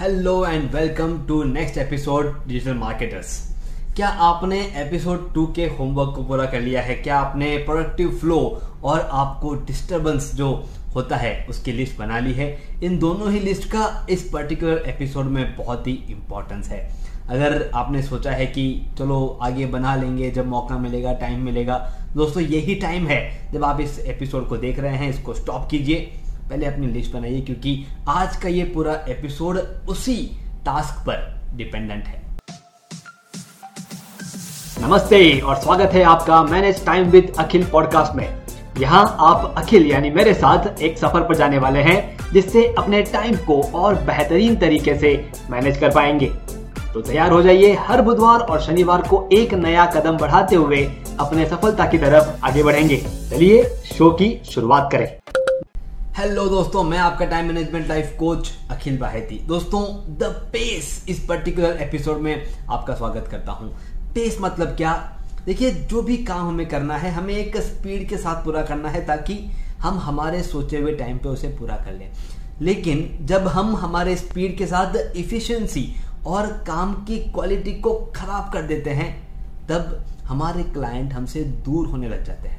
Hello and welcome to next episode digital marketers. क्या आपने episode 2 के होमवर्क को पूरा कर लिया है? क्या आपने प्रोडक्टिव फ्लो और आपको डिस्टर्बेंस जो होता है उसकी लिस्ट बना ली है? इन दोनों ही लिस्ट का इस पर्टिकुलर एपिसोड में बहुत ही इम्पोर्टेंस है। अगर आपने सोचा है कि चलो आगे बना लेंगे जब मौका मिलेगा, टाइम मिलेगा, दोस्तों यही टाइम है। जब आप इस एपिसोड को देख रहे हैं, इसको स्टॉप कीजिए, पहले अपनी लिस्ट बनाइए, क्योंकि आज का ये पूरा एपिसोड उसी टास्क पर डिपेंडेंट है। नमस्ते और स्वागत है आपका manage time with Akhil podcast में। यहाँ आप अखिल यानी मेरे साथ एक सफर पर जाने वाले हैं, जिससे अपने टाइम को और बेहतरीन तरीके से मैनेज कर पाएंगे। तो तैयार हो जाइए, हर बुधवार और शनिवार को एक नया कदम बढ़ाते हुए अपने सफलता की तरफ आगे बढ़ेंगे। चलिए शो की शुरुआत करें। हेलो दोस्तों, मैं आपका time management life coach Akhil Baheti. दोस्तों द पेस इस पर्टिकुलर एपिसोड में आपका स्वागत करता हूँ। पेस मतलब क्या? देखिए, जो भी काम हमें करना है, हमें एक स्पीड के साथ पूरा करना है, ताकि हम हमारे सोचे हुए टाइम पे उसे पूरा कर लें। लेकिन जब हम हमारे स्पीड के साथ इफिशिएंसी और काम की क्वालिटी को खराब कर देते हैं, तब हमारे क्लाइंट हमसे दूर होने लग जाते हैं।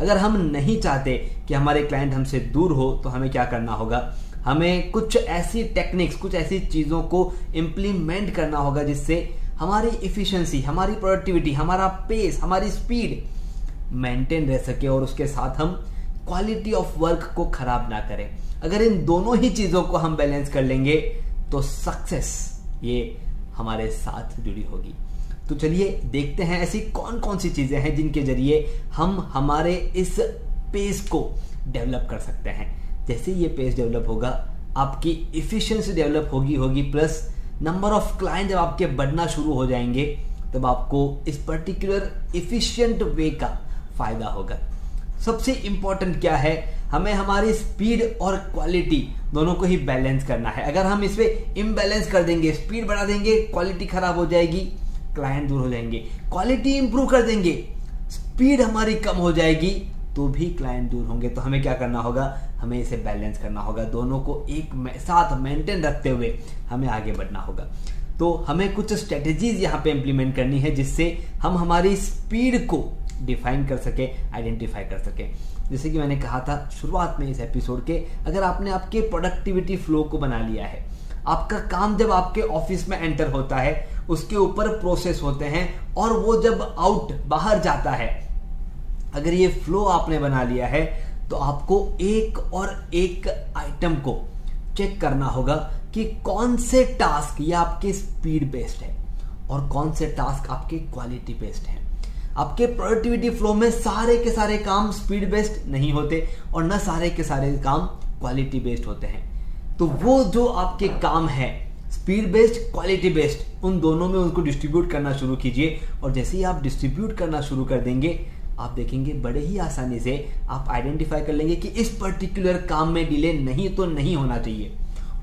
अगर हम नहीं चाहते कि हमारे क्लाइंट हमसे दूर हो, तो हमें क्या करना होगा? हमें कुछ ऐसी टेक्निक्स, कुछ ऐसी चीज़ों को इम्प्लीमेंट करना होगा जिससे हमारी इफिशिएंसी, हमारी प्रोडक्टिविटी, हमारा पेस, हमारी स्पीड मेंटेन रह सके और उसके साथ हम क्वालिटी ऑफ वर्क को खराब ना करें। अगर इन दोनों ही चीज़ों को हम बैलेंस कर लेंगे तो सक्सेस ये हमारे साथ जुड़ी होगी। तो चलिए देखते हैं ऐसी कौन कौन सी चीज़ें हैं जिनके जरिए हम हमारे इस पेस को डेवलप कर सकते हैं। जैसे ये पेस डेवलप होगा, आपकी एफिशिएंसी डेवलप होगी प्लस नंबर ऑफ क्लाइंट जब आपके बढ़ना शुरू हो जाएंगे, तब आपको इस पर्टिकुलर एफिशिएंट वे का फ़ायदा होगा। सबसे इम्पॉर्टेंट क्या है? हमें हमारी स्पीड और क्वालिटी दोनों को ही बैलेंस करना है। अगर हम इसमें इम्बैलेंस कर देंगे, स्पीड बढ़ा देंगे, क्वालिटी खराब हो जाएगी, क्लाइंट दूर हो जाएंगे। क्वालिटी इंप्रूव कर देंगे, स्पीड हमारी कम हो जाएगी, तो भी क्लाइंट दूर होंगे। तो हमें क्या करना होगा? हमें इसे बैलेंस करना होगा। दोनों को एक साथ मेंटेन रखते हुए हमें आगे बढ़ना होगा। तो हमें कुछ स्ट्रेटेजीज यहाँ पे इम्प्लीमेंट करनी है जिससे हम हमारी स्पीड को डिफाइन कर सके, आइडेंटिफाई कर सके। जैसे कि मैंने कहा था शुरुआत में इस एपिसोड के, अगर आपने आपके प्रोडक्टिविटी फ्लो को बना लिया है, आपका काम जब आपके ऑफिस में एंटर होता है, उसके ऊपर प्रोसेस होते हैं, और वो जब आउट बाहर जाता है, अगर ये फ्लो आपने बना लिया है, तो आपको एक और एक आइटम को चेक करना होगा कि कौन से टास्क ये आपके स्पीड बेस्ड है और कौन से टास्क आपके क्वालिटी बेस्ड हैं। आपके प्रोडक्टिविटी फ्लो में सारे के सारे काम स्पीड बेस्ड नहीं होते और न सारे के सारे काम क्वालिटी बेस्ड होते हैं। तो वो जो आपके काम है, स्पीड बेस्ड, क्वालिटी बेस्ड, उन दोनों में उनको डिस्ट्रीब्यूट करना शुरू कीजिए। और जैसे ही आप डिस्ट्रीब्यूट करना शुरू कर देंगे, आप देखेंगे बड़े ही आसानी से आप आइडेंटिफाई कर लेंगे कि इस पर्टिकुलर काम में डिले नहीं तो नहीं होना चाहिए,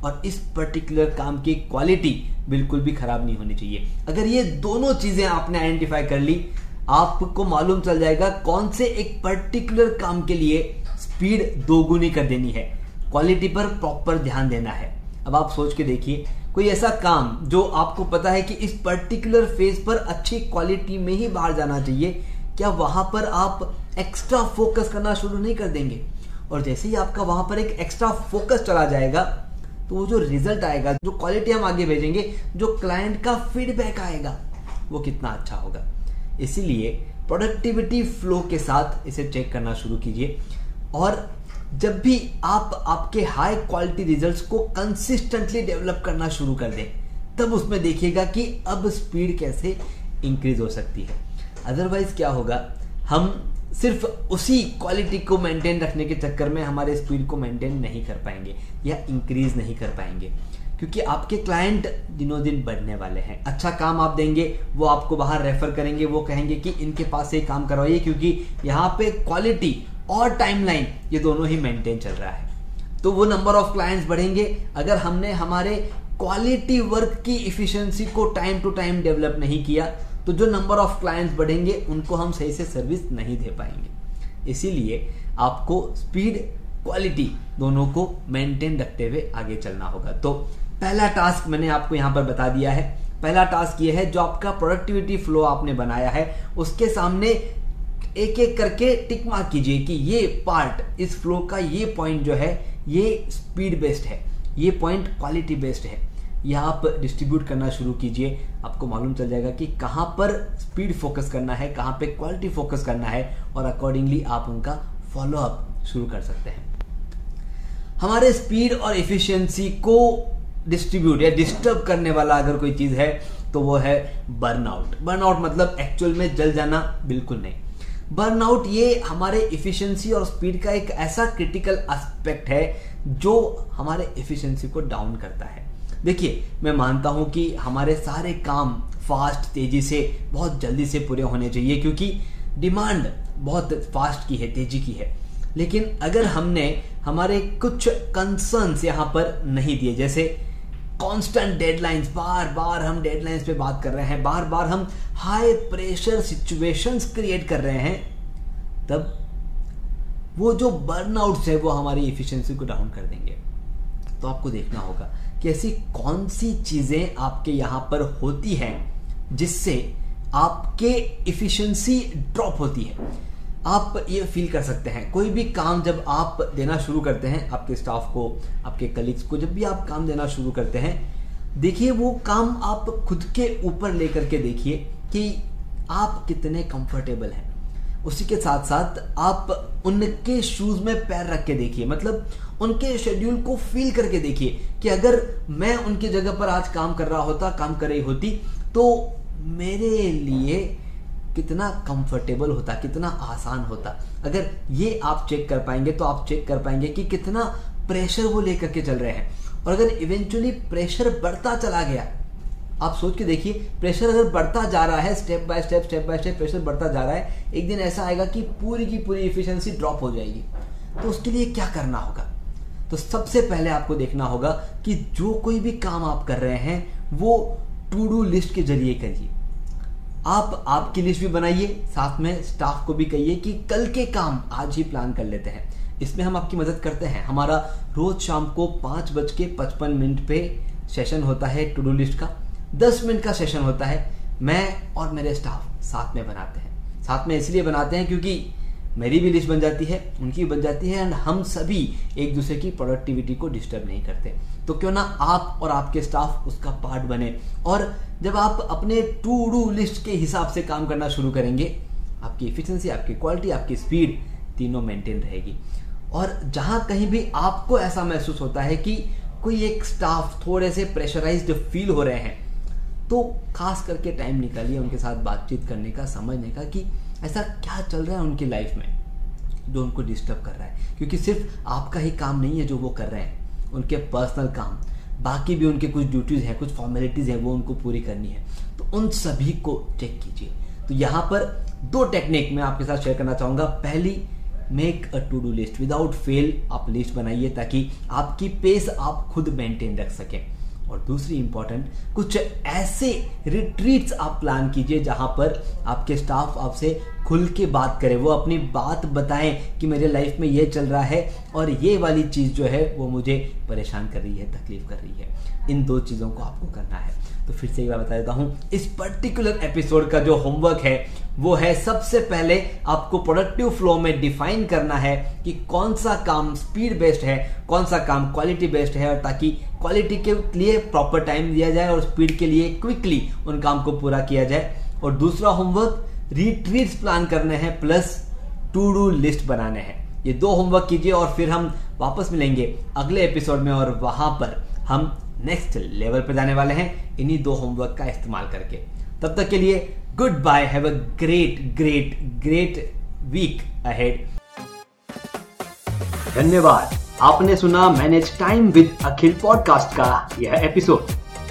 और इस पर्टिकुलर काम की क्वालिटी बिल्कुल भी खराब नहीं होनी चाहिए। अगर ये दोनों चीज़ें आपने आइडेंटिफाई कर ली, आपको मालूम चल जाएगा कौन से एक पर्टिकुलर काम के लिए स्पीड दोगुनी कर देनी है, क्वालिटी पर प्रॉपर ध्यान देना है। अब आप सोच के देखिए, कोई ऐसा काम जो आपको पता है कि इस पर्टिकुलर फेज पर अच्छी क्वालिटी में ही बाहर जाना चाहिए, क्या वहाँ पर आप एक्स्ट्रा फोकस करना शुरू नहीं कर देंगे? और जैसे ही आपका वहाँ पर एक एक्स्ट्रा फोकस चला जाएगा, तो वो जो रिजल्ट आएगा, जो क्वालिटी हम आगे भेजेंगे, जो क्लाइंट का फीडबैक आएगा, वो कितना अच्छा होगा। इसीलिए प्रोडक्टिविटी फ्लो के साथ इसे चेक करना शुरू कीजिए। और जब भी आप आपके हाई क्वालिटी रिजल्ट्स को कंसिस्टेंटली डेवलप करना शुरू कर दें, तब उसमें देखिएगा कि अब स्पीड कैसे इंक्रीज हो सकती है। अदरवाइज क्या होगा, हम सिर्फ उसी क्वालिटी को मेंटेन रखने के चक्कर में हमारे स्पीड को मेंटेन नहीं कर पाएंगे या इंक्रीज नहीं कर पाएंगे, क्योंकि आपके क्लाइंट दिनों दिन बढ़ने वाले हैं। अच्छा काम आप देंगे, वो आपको बाहर रेफर करेंगे, वो कहेंगे कि इनके पास से काम करवाइए, क्योंकि यहाँ पे क्वालिटी और टाइमलाइन ये दोनों ही मेंटेन चल रहा है। तो वो नंबर ऑफ क्लाइंट्स बढ़ेंगे। अगर हमने हमारे क्वालिटी वर्क की इफिशिएंसी को टाइम टू टाइम डेवलप नहीं किया, तो जो नंबर ऑफ क्लाइंट्स बढ़ेंगे उनको हम सही से सर्विस नहीं दे पाएंगे। इसीलिए आपको स्पीड, क्वालिटी दोनों को मेंटेन रखते हुए आगे चलना होगा। तो पहला टास्क मैंने आपको यहाँ पर बता दिया है। पहला टास्क ये है जो आपका प्रोडक्टिविटी फ्लो आपने बनाया है उसके सामने एक एक करके टिक मार्क कीजिए कि ये पार्ट, इस फ्लो का ये पॉइंट जो है ये स्पीड बेस्ड है, ये पॉइंट क्वालिटी बेस्ड है। यह आप डिस्ट्रीब्यूट करना शुरू कीजिए, आपको मालूम चल जाएगा कि कहाँ पर स्पीड फोकस करना है, कहाँ पे क्वालिटी फोकस करना है, और अकॉर्डिंगली आप उनका फॉलोअप शुरू कर सकते हैं। हमारे स्पीड और एफिशिएंसी को डिस्ट्रीब्यूट या डिस्टर्ब करने वाला अगर कोई चीज़ है तो वो है बर्नआउट। बर्नआउट मतलब एक्चुअल में जल जाना बिल्कुल नहीं। बर्नआउट ये हमारे एफिशिएंसी और स्पीड का एक ऐसा क्रिटिकल एस्पेक्ट है जो हमारे एफिशिएंसी को डाउन करता है। देखिए, मैं मानता हूं कि हमारे सारे काम फास्ट, तेजी से, बहुत जल्दी से पूरे होने चाहिए क्योंकि डिमांड बहुत फास्ट की है, तेजी की है। लेकिन अगर हमने हमारे कुछ कंसर्न्स यहाँ पर नहीं दिए, जैसे कांस्टेंट डेडलाइंस, बार बार हम डेडलाइंस पे बात कर रहे हैं, बार बार हम हाई प्रेशर सिचुएशंस क्रिएट कर रहे हैं, तब वो जो बर्नआउट्स है वो हमारी एफिशिएंसी को डाउन कर देंगे। तो आपको देखना होगा कि ऐसी कौन सी चीज़ें आपके यहाँ पर होती हैं जिससे आपके एफिशिएंसी ड्रॉप होती है। आप ये फील कर सकते हैं, कोई भी काम जब आप देना शुरू करते हैं, आपके स्टाफ को, आपके कलीग्स को, जब भी आप काम देना शुरू करते हैं, देखिए वो काम आप खुद के ऊपर लेकर के देखिए कि आप कितने कंफर्टेबल हैं। उसी के साथ साथ आप उनके शूज़ में पैर रख के देखिए, मतलब उनके शेड्यूल को फील करके देखिए कि अगर मैं उनकी जगह पर आज काम कर रहा होता, काम कर रही होती, तो मेरे लिए कितना कंफर्टेबल होता, कितना आसान होता। अगर ये आप चेक कर पाएंगे तो आप चेक कर पाएंगे कि कितना प्रेशर वो लेकर के चल रहे हैं। और अगर इवेंचुअली प्रेशर बढ़ता चला गया, आप सोच के देखिए, प्रेशर अगर बढ़ता जा रहा है, स्टेप बाय स्टेप प्रेशर बढ़ता जा रहा है, एक दिन ऐसा आएगा कि पूरी की पूरी एफिशिएंसी ड्रॉप हो जाएगी। तो उसके लिए क्या करना होगा? तो सबसे पहले आपको देखना होगा कि जो कोई भी काम आप कर रहे हैं वो टू डू लिस्ट के जरिए करिए। आप आपकी लिस्ट भी बनाइए, साथ में स्टाफ को भी कहिए कि कल के काम आज ही प्लान कर लेते हैं। इसमें हम आपकी मदद करते हैं। हमारा रोज शाम को 5:55 पे सेशन होता है टू डू लिस्ट का, 10 मिनट का सेशन होता है, मैं और मेरे स्टाफ साथ में बनाते हैं। साथ में इसलिए बनाते हैं क्योंकि मेरी भी लिस्ट बन जाती है, उनकी भी बन जाती है, एंड हम सभी एक दूसरे की प्रोडक्टिविटी को डिस्टर्ब नहीं करते। तो क्यों ना आप और आपके स्टाफ उसका पार्ट बने, और जब आप अपने टू डू लिस्ट के हिसाब से काम करना शुरू करेंगे, आपकी एफिशिएंसी, आपकी क्वालिटी, आपकी स्पीड तीनों मेंटेन रहेगी। और जहाँ कहीं भी आपको ऐसा महसूस होता है कि कोई एक स्टाफ थोड़े से प्रेशराइज्ड फील हो रहे हैं, तो खास करके टाइम निकालिए उनके साथ बातचीत करने का, समझने का कि ऐसा क्या चल रहा है उनकी लाइफ में जो उनको डिस्टर्ब कर रहा है। क्योंकि सिर्फ आपका ही काम नहीं है जो वो कर रहे हैं, उनके पर्सनल काम, बाकी भी उनके कुछ ड्यूटीज़ हैं, कुछ फॉर्मेलिटीज़ हैं, वो उनको पूरी करनी है। तो उन सभी को चेक कीजिए। तो यहाँ पर 2 टेक्निक मैं आपके साथ शेयर करना चाहूँगा। पहली, make a to do list without fail. आप लिस्ट बनाइए ताकि आपकी पेस आप खुद मेंटेन रख सकें। और दूसरी इंपॉर्टेंट, कुछ ऐसे रिट्रीट्स आप प्लान कीजिए जहां पर आपके स्टाफ आपसे खुल के बात करे, वो अपनी बात बताएं कि मेरे लाइफ में ये चल रहा है और ये वाली चीज़ जो है वो मुझे परेशान कर रही है, तकलीफ कर रही है। इन 2 चीज़ों को आपको करना है। तो फिर से एक बार बता देता हूँ, इस पर्टिकुलर एपिसोड का जो होमवर्क है वो है, सबसे पहले आपको प्रोडक्टिव फ्लो में डिफाइन करना है कि कौन सा काम स्पीड बेस्ड है, कौन सा काम क्वालिटी बेस्ड है, और ताकि क्वालिटी के लिए प्रॉपर टाइम दिया जाए और स्पीड के लिए क्विकली उन काम को पूरा किया जाए। और दूसरा होमवर्क, रिट्रीट्स प्लान करने हैं प्लस टू डू लिस्ट बनाने हैं। ये 2 होमवर्क कीजिए और फिर हम वापस मिलेंगे अगले एपिसोड में, और वहां पर हम नेक्स्ट लेवल पर जाने वाले हैं इन्हीं 2 होमवर्क का इस्तेमाल करके। तब तक के लिए good bye, have a great great great week ahead. धन्यवाद, आपने सुना manage time with Akhil podcast का यह एपिसोड,